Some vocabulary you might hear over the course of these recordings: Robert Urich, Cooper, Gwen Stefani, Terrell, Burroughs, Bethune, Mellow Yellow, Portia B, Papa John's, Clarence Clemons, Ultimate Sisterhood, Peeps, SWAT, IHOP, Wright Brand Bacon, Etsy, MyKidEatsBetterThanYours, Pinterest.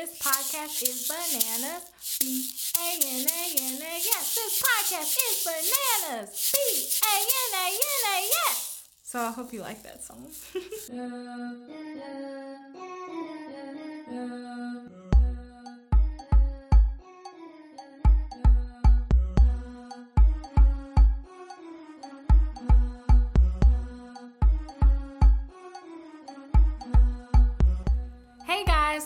This podcast is bananas. B-A-N-A-N-A-S. This podcast is bananas. B-A-N-A-N-A-S. So I hope you like that song.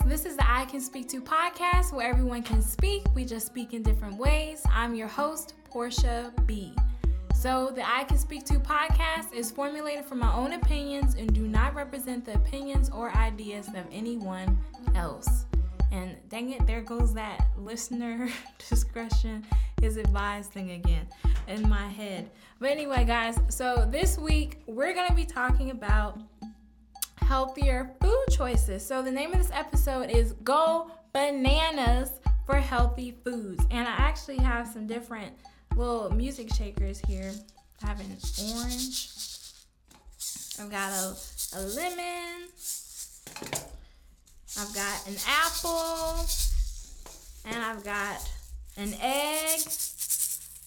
This is the I Can Speak To podcast where everyone can speak. We just speak in different ways. I'm your host, Portia B. So the I Can Speak To podcast is formulated from my own opinions and do not represent the opinions or ideas of anyone else. And dang it, there goes that listener discretion is advised thing again in my head. But anyway, guys, so this week we're going to be talking about healthier food choices. So the name of this episode is Go Bananas for Healthy Foods. And I actually have some different little music shakers here. I have an orange. I've got a lemon. I've got an apple. And I've got an egg.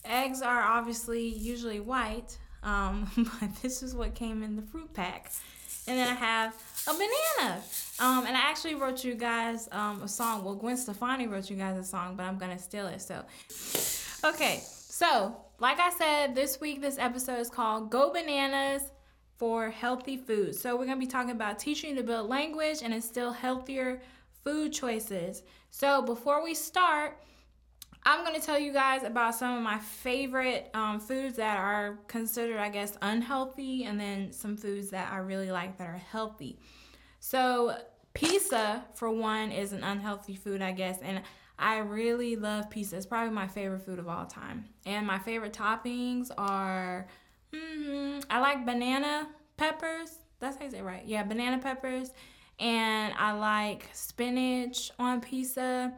Eggs are obviously usually white. But this is what came in the fruit pack. And then I have a banana. And I actually wrote you guys a song. Well, Gwen Stefani wrote you guys a song, but I'm going to steal it. So, okay. So, like I said, this week, this episode is called Go Bananas for Healthy Food. So, we're going to be talking about teaching to build language and instill healthier food choices. So, before we start, I'm going to tell you guys about some of my favorite foods that are considered, I guess, unhealthy, and then some foods that I really like that are healthy. So pizza, for one, is an unhealthy food, I guess, and I really love pizza. It's probably my favorite food of all time. And my favorite toppings are, I like banana peppers. That's how you say it, right? Yeah, banana peppers. And I like spinach on pizza.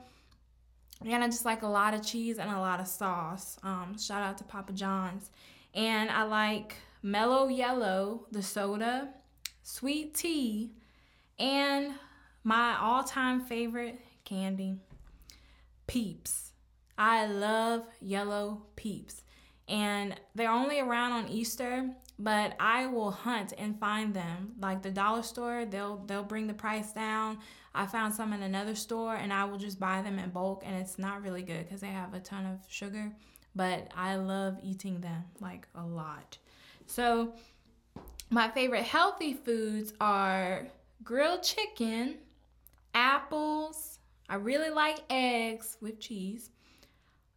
And I just like a lot of cheese and a lot of sauce. Shout out to Papa John's. And I like Mellow Yellow, the soda, sweet tea, and my all-time favorite candy, Peeps. I love yellow Peeps. And they're only around on Easter, but I will hunt and find them. Like the dollar store, they'll bring the price down. I found some in another store, and I will just buy them in bulk, and it's not really good because they have a ton of sugar, but I love eating them, like, a lot. So my favorite healthy foods are grilled chicken, apples, I really like eggs with cheese,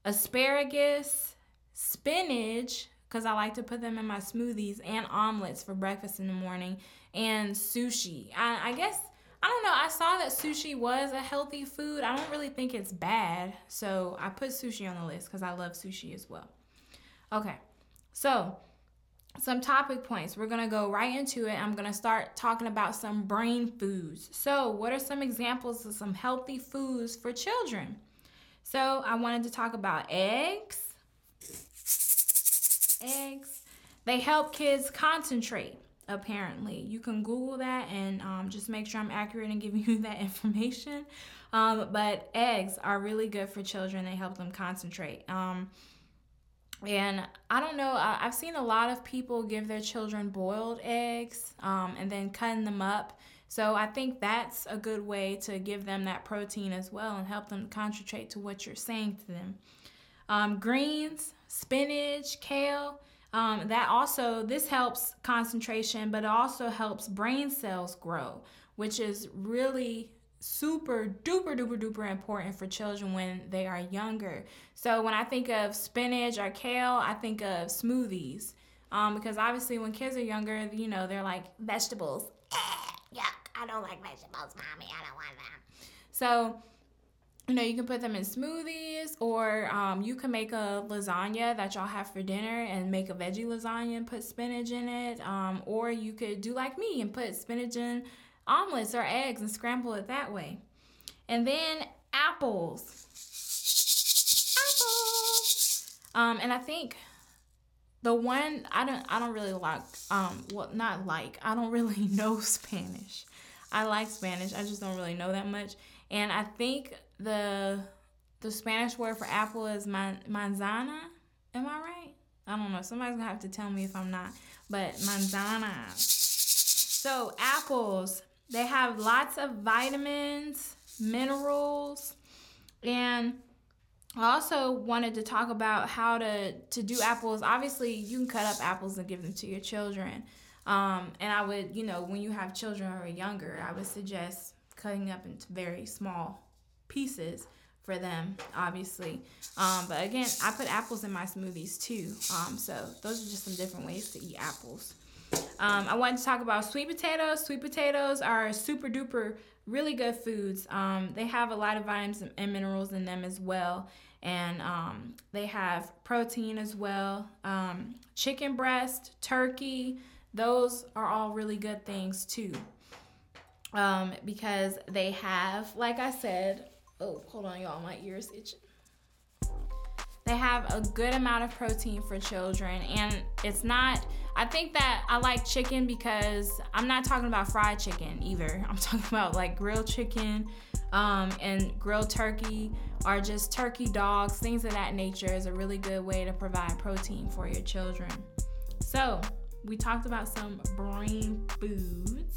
asparagus, spinach, because I like to put them in my smoothies, and omelets for breakfast in the morning, and sushi. I guess, I don't know, I saw that sushi was a healthy food. I don't really think it's bad, so I put sushi on the list because I love sushi as well. Okay, so some topic points. We're going to go right into it. I'm going to start talking about some brain foods. So what are some examples of some healthy foods for children? So I wanted to talk about eggs. Eggs. They help kids concentrate. Apparently, you can Google that and just make sure I'm accurate in giving you that information. But eggs are really good for children. They help them concentrate. And I don't know, I've seen a lot of people give their children boiled eggs and then cutting them up. So I think that's a good way to give them that protein as well and help them concentrate to what you're saying to them. Greens, spinach, kale. That also, this helps concentration, but it also helps brain cells grow, which is really super duper duper duper important for children when they are younger. So when I think of spinach or kale, I think of smoothies, because obviously when kids are younger, you know, they're like vegetables. Yuck, I don't like vegetables, mommy. I don't want them. So, you know, you can put them in smoothies, or you can make a lasagna that y'all have for dinner and make a veggie lasagna and put spinach in it. Or you could do like me and put spinach in omelets or eggs and scramble it that way. And then apples. Apples. And I think the one I don't really like. I don't really know Spanish. I like Spanish. I just don't really know that much. And I think the Spanish word for apple is manzana. Am I right? I don't know. Somebody's going to have to tell me if I'm not. But manzana. So apples, they have lots of vitamins, minerals, and I also wanted to talk about how to do apples. Obviously, you can cut up apples and give them to your children. And I would, you know, when you have children or younger, I would suggest cutting up into very small pieces for them, obviously. But again, I put apples in my smoothies too. So those are just some different ways to eat apples. I wanted to talk about sweet potatoes. Sweet potatoes are super duper really good foods. They have a lot of vitamins and minerals in them as well. And they have protein as well. Chicken breast, turkey, those are all really good things too. Because they have, like I said, oh, hold on y'all, my ears itching. They have a good amount of protein for children, and it's not, I think that I like chicken because I'm not talking about fried chicken either. I'm talking about like grilled chicken and grilled turkey, or just turkey dogs, things of that nature is a really good way to provide protein for your children. So we talked about some brain foods.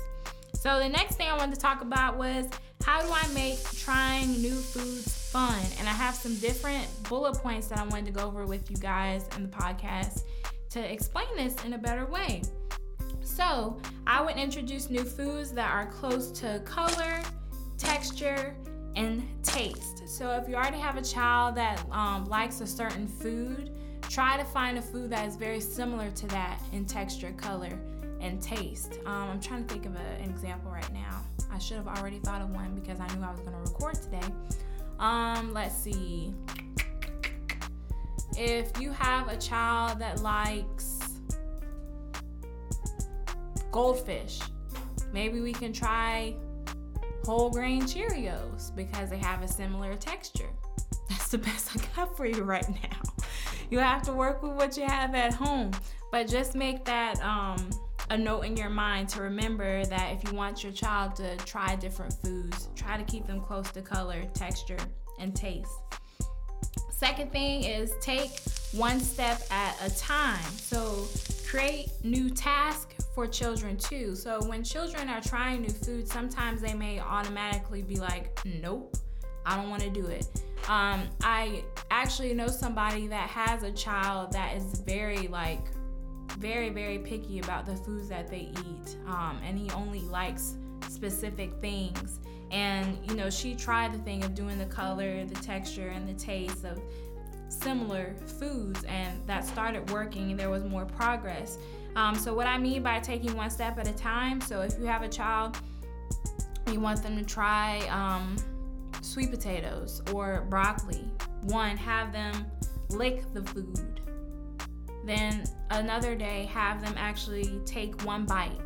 So the next thing I wanted to talk about was, how do I make trying new foods fun? And I have some different bullet points that I wanted to go over with you guys in the podcast to explain this in a better way. So I would introduce new foods that are close to color, texture, and taste. So if you already have a child that likes a certain food, try to find a food that is very similar to that in texture, color, and taste. I'm trying to think of an example right now. I should have already thought of one because I knew I was going to record today. Let's see. If you have a child that likes goldfish, maybe we can try whole grain Cheerios because they have a similar texture. That's the best I got for you right now. You have to work with what you have at home, but just make that a note in your mind to remember that if you want your child to try different foods, try to keep them close to color, texture, and taste. Second thing is take one step at a time. So create new tasks for children too. So when children are trying new food, sometimes they may automatically be like, nope, I don't want to do it. I actually know somebody that has a child that is very, very picky about the foods that they eat, and he only likes specific things. And you know, she tried the thing of doing the color, the texture, and the taste of similar foods, and that started working, and there was more progress. So what I mean by taking one step at a time, so if you have a child, you want them to try sweet potatoes or broccoli. One, have them lick the food. Then another day, have them actually take one bite.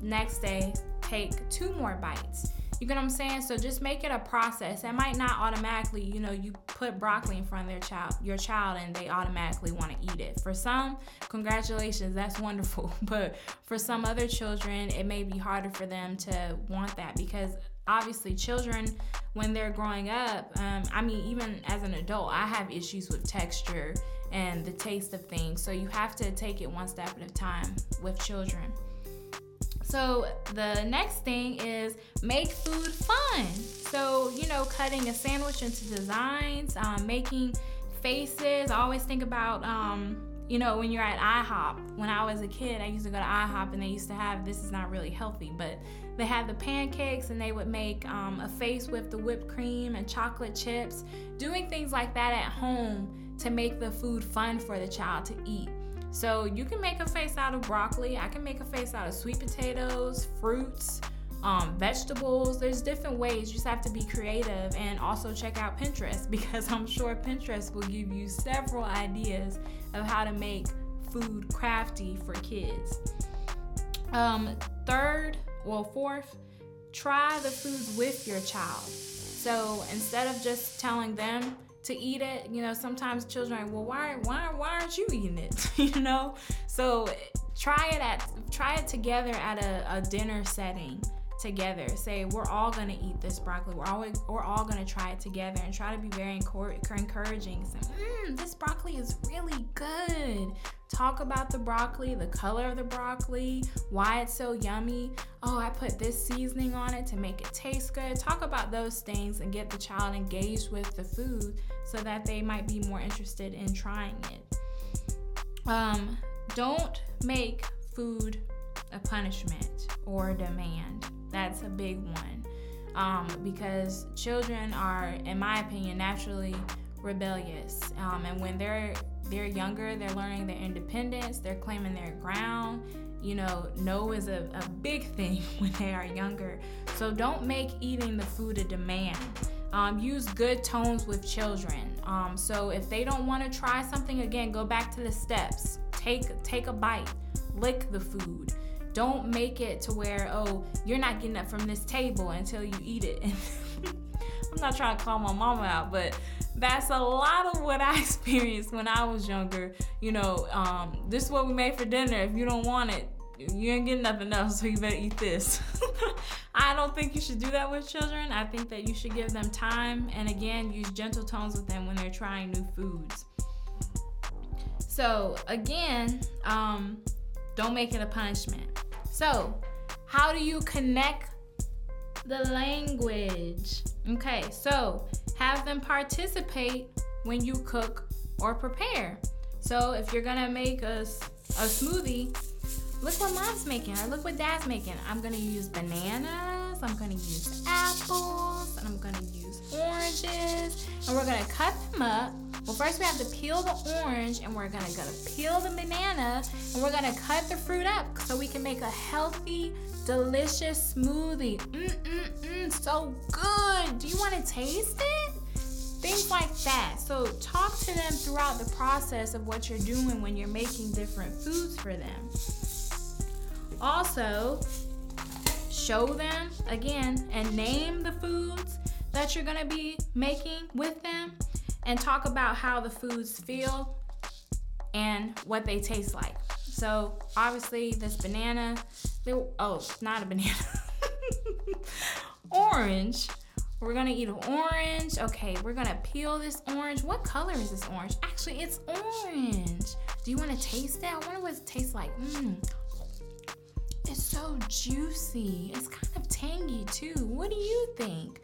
Next day, take two more bites. You get what I'm saying? So just make it a process. It might not automatically, you know, you put broccoli in front of your child and they automatically want to eat it. For some, congratulations, that's wonderful. But for some other children, it may be harder for them to want that because obviously children, when they're growing up, I mean, even as an adult, I have issues with texture and the taste of things. So you have to take it one step at a time with children. So the next thing is make food fun. So, you know, cutting a sandwich into designs, making faces. I always think about, you know, when you're at IHOP. When I was a kid, I used to go to IHOP and they used to have, this is not really healthy, but they had the pancakes and they would make a face with the whipped cream and chocolate chips. Doing things like that at home to make the food fun for the child to eat. So you can make a face out of broccoli. I can make a face out of sweet potatoes, fruits, vegetables. There's different ways. You just have to be creative, and also check out Pinterest because I'm sure Pinterest will give you several ideas of how to make food crafty for kids. Fourth, try the foods with your child. So instead of just telling them to eat it, you know, sometimes children are like, well, why aren't you eating it? You know? So try it together at a dinner setting together. Say we're all going to eat this broccoli. We're all going to try it together, and try to be very encouraging. Say, this broccoli is really good. Talk about the broccoli, the color of the broccoli, why it's so yummy. Oh, I put this seasoning on it to make it taste good. Talk about those things and get the child engaged with the food so that they might be more interested in trying it. Don't make food a punishment or a demand. That's a big one, because children are, in my opinion, naturally rebellious, and when they're younger, they're learning their independence, they're claiming their ground. No is a big thing when they are younger. So don't make eating the food a demand. Use good tones with children. So if they don't want to try something, again, go back to the steps. Take a bite, lick the food. Don't make it to where, oh, you're not getting up from this table until you eat it. I'm not trying to call my mama out, but that's a lot of what I experienced when I was younger. This is what we made for dinner. If you don't want it, you ain't getting nothing else, so you better eat this. I don't think you should do that with children. I think that you should give them time, and again, use gentle tones with them when they're trying new foods. So again, don't make it a punishment. So how do you connect the language? Okay, so have them participate when you cook or prepare. So if you're gonna make a smoothie, look what mom's making, or look what dad's making. I'm gonna use bananas, I'm gonna use apples, and I'm gonna use oranges, and we're gonna cut them up. Well, first we have to peel the orange, and we're gonna peel the banana, and we're gonna cut the fruit up so we can make a healthy, delicious smoothie. So good. Do you want to taste it? Things like that. So talk to them throughout the process of what you're doing when you're making different foods for them. Also, show them again and name the foods that you're going to be making with them, and talk about how the foods feel and what they taste like. So obviously this banana, it's not a banana. Orange. We're gonna eat an orange. Okay, we're gonna peel this orange. What color is this orange? Actually, it's orange. Do you wanna taste that? I wonder what it tastes like. It's so juicy. It's kind of tangy too. What do you think?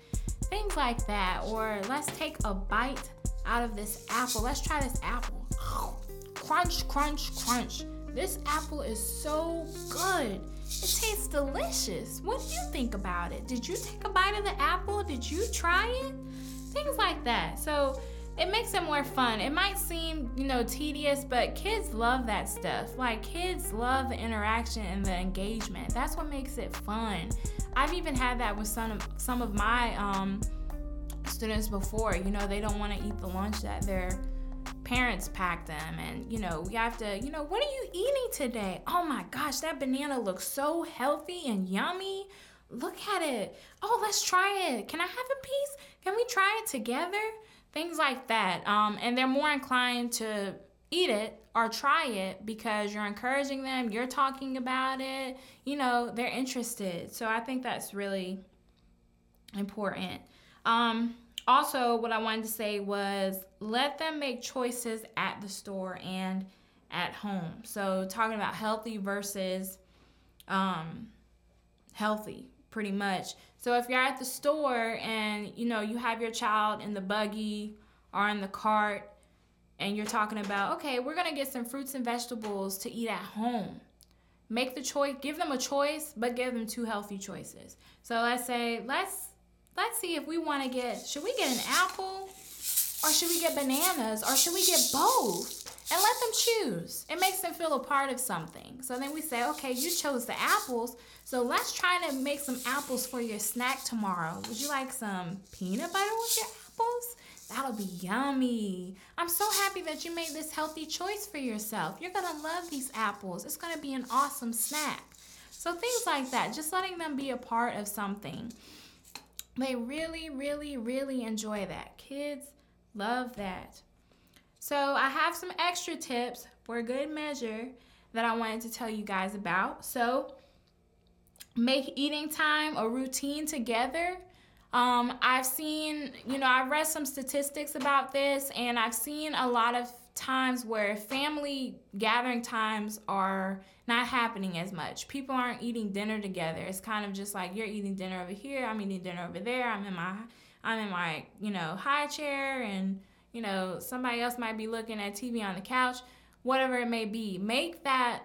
Things like that. Or let's take a bite out of this apple. Let's try this apple. Crunch, crunch, crunch. This apple is so good. It tastes delicious. What do you think about it? Did you take a bite of the apple? Did you try it? Things like that. So it makes it more fun. It might seem, tedious, but kids love that stuff. Like, kids love the interaction and the engagement. That's what makes it fun. I've even had that with some of my students before. They don't want to eat the lunch that they're parents pack them, and we have to, what are you eating today? Oh my gosh, that banana looks so healthy and yummy. Look at it. Oh, let's try it. Can I have a piece? Can we try it together? Things like that. And they're more inclined to eat it or try it because you're encouraging them, you're talking about it, they're interested. So I think that's really important. Also, what I wanted to say was let them make choices at the store and at home. So talking about healthy versus healthy, pretty much. So if you're at the store and, you have your child in the buggy or in the cart, and you're talking about, okay, we're going to get some fruits and vegetables to eat at home. Make the choice, give them a choice, but give them two healthy choices. So let's say, let's see if we want to should we get an apple, or should we get bananas, or should we get both? And let them choose. It makes them feel a part of something. So then we say, okay, you chose the apples, so let's try to make some apples for your snack tomorrow. Would you like some peanut butter with your apples? That'll be yummy. I'm so happy that you made this healthy choice for yourself. You're going to love these apples. It's going to be an awesome snack. So things like that, just letting them be a part of something. They really, really, really enjoy that. Kids love that. So I have some extra tips for good measure that I wanted to tell you guys about. So make eating time a routine together. I've seen, I've read some statistics about this, and I've seen a lot of times where family gathering times are not happening as much. People aren't eating dinner together. It's kind of just like, you're eating dinner over here, I'm eating dinner over there, I'm in my high chair, and somebody else might be looking at TV on the couch, whatever it may be. Make that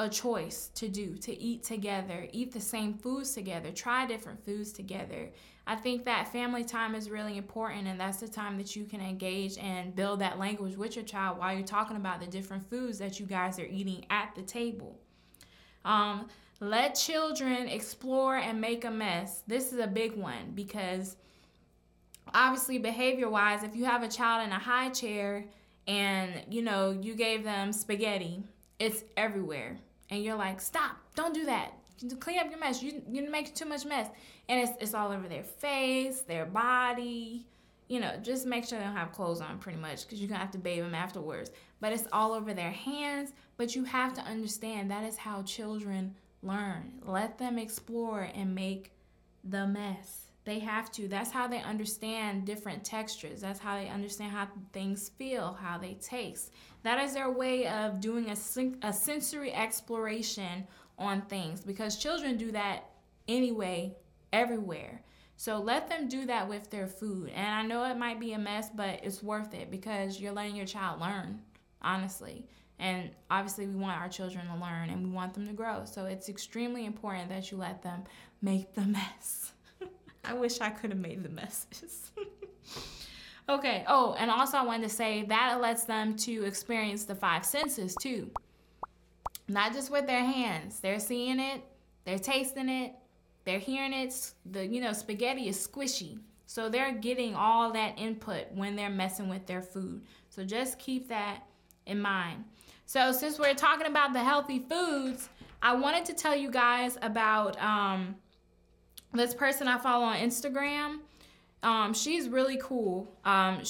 a choice to eat together, eat the same foods together, try different foods together. I think that family time is really important, and that's the time that you can engage and build that language with your child while you're talking about the different foods that you guys are eating at the table. Let children explore and make a mess. This is a big one, because obviously behavior-wise, if you have a child in a high chair and, you gave them spaghetti, it's everywhere. And you're like, stop, don't do that. Clean up your mess. You're making too much mess. And it's all over their face, their body. Just make sure they don't have clothes on pretty much, because you're going to have to bathe them afterwards. But it's all over their hands. But you have to understand that is how children learn. Let them explore and make the mess. They have to. That's how they understand different textures. That's how they understand how things feel, how they taste. That is their way of doing a sensory exploration on things, because children do that anyway, everywhere. So let them do that with their food. And I know it might be a mess, but it's worth it, because you're letting your child learn, honestly. And obviously we want our children to learn, and we want them to grow. So it's extremely important that you let them make the mess. I wish I could have made the messes. Okay. Oh, and also I wanted to say that it lets them to experience the five senses too. Not just with their hands. They're seeing it, they're tasting it, they're hearing it. The, spaghetti is squishy. So they're getting all that input when they're messing with their food. So just keep that in mind. So since we're talking about the healthy foods, I wanted to tell you guys about this person I follow on Instagram. She's really cool. I'm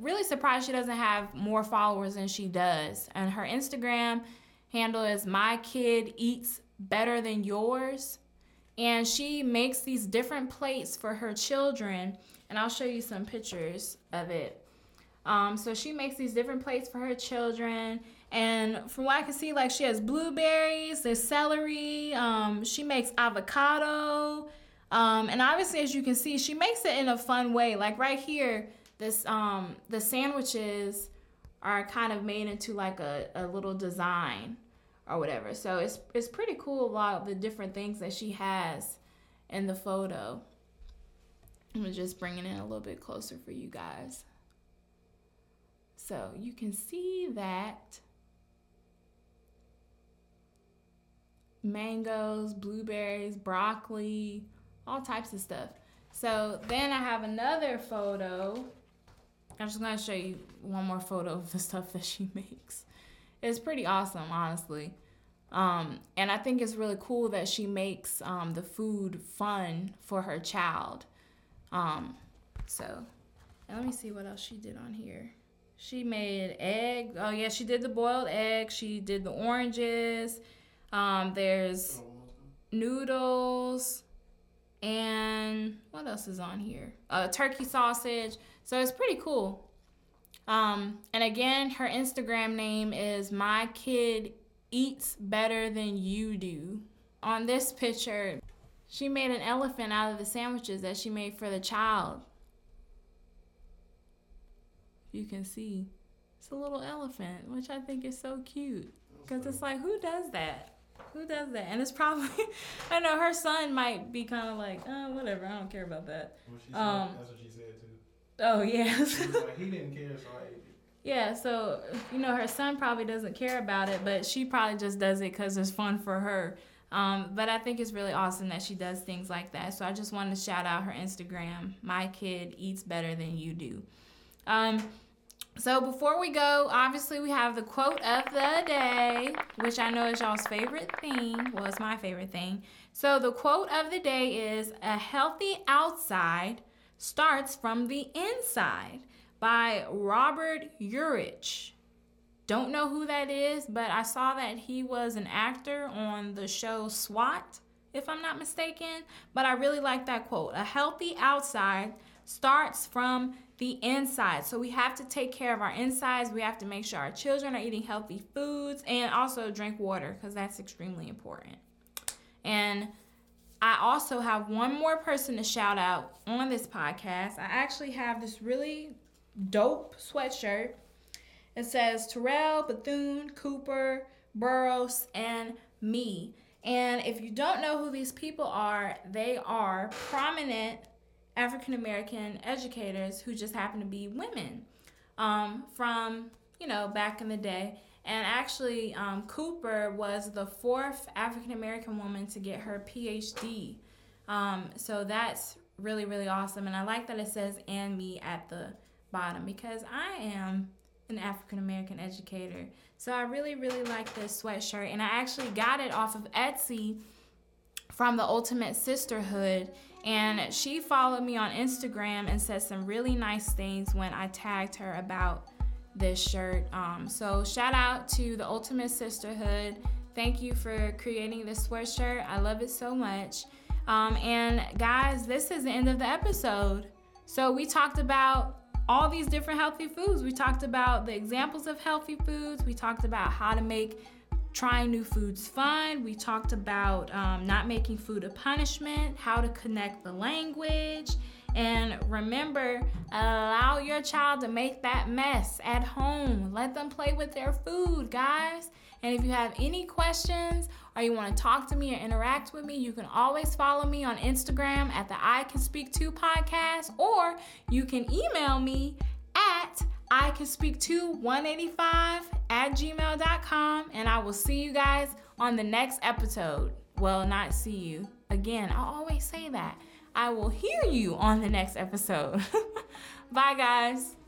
really surprised she doesn't have more followers than she does. And her Instagram handle is MyKidEatsBetterThanYours. And she makes these different plates for her children. And I'll show you some pictures of it. So she makes these different plates for her children. And from what I can see, she has blueberries, there's celery, she makes avocado. And obviously, as you can see, she makes it in a fun way. Like right here, this the sandwiches are kind of made into a little design or whatever. So it's pretty cool, a lot of the different things that she has in the photo. I'm just bringing it a little bit closer for you guys. So you can see that mangoes, blueberries, broccoli, all types of stuff. So then I have another photo. I'm just gonna show you one more photo of the stuff that she makes. It's pretty awesome, honestly. And I think it's really cool that she makes the food fun for her child. So let me see what else she did on here. She made egg. Oh yeah, she did the boiled egg. She did the oranges. There's noodles, and what else is on here? Turkey sausage. So it's pretty cool. And again, her Instagram name is My Kid Eats Better Than You Do. On this picture, she made an elephant out of the sandwiches that she made for the child. You can see it's a little elephant, which I think is so cute, because it's like, who does that? Who does that? And it's probably, I know her son might be kind of like, oh, whatever, I don't care about that. Well, that's what she said too. Oh yeah. She was like, he didn't care, so I ate it. Yeah, so her son probably doesn't care about it, but she probably just does it because it's fun for her. But I think it's really awesome that she does things like that. So I just wanted to shout out her Instagram, My Kid Eats Better Than You Do. So before we go, obviously we have the quote of the day, which I know is y'all's favorite thing. Well, it's my favorite thing. So the quote of the day is, "A healthy outside starts from the inside," by Robert Urich. Don't know who that is, but I saw that he was an actor on the show SWAT, if I'm not mistaken. But I really like that quote. A healthy outside starts from the inside. So we have to take care of our insides. We have to make sure our children are eating healthy foods and also drink water, because that's extremely important. And I also have one more person to shout out on this podcast. I actually have this really dope sweatshirt. It says Terrell, Bethune, Cooper, Burroughs, and me. And if you don't know who these people are, they are prominent African-American educators who just happen to be women from, you know, back in the day. And actually, Cooper was the fourth African-American woman to get her PhD. So that's really, really awesome. And I like that it says and me at the bottom, because I am an African-American educator. So I really, really like this sweatshirt. And I actually got it off of Etsy from the Ultimate Sisterhood. And she followed me on Instagram and said some really nice things when I tagged her about this shirt. So shout out to the Ultimate Sisterhood. Thank you for creating this sweatshirt. I love it so much. And guys, this is the end of the episode. So we talked about all these different healthy foods. We talked about the examples of healthy foods. We talked about how to make trying new foods fun. We talked about not making food a punishment, how to connect the language. And remember, allow your child to make that mess at home. Let them play with their food, guys. And if you have any questions or you want to talk to me or interact with me, you can always follow me on Instagram at the I Can Speak To podcast, or you can email me at ICanSpeak2 185@gmail.com, and I will see you guys on the next episode. Well, not see you. Again, I always say that. I will hear you on the next episode. Bye, guys.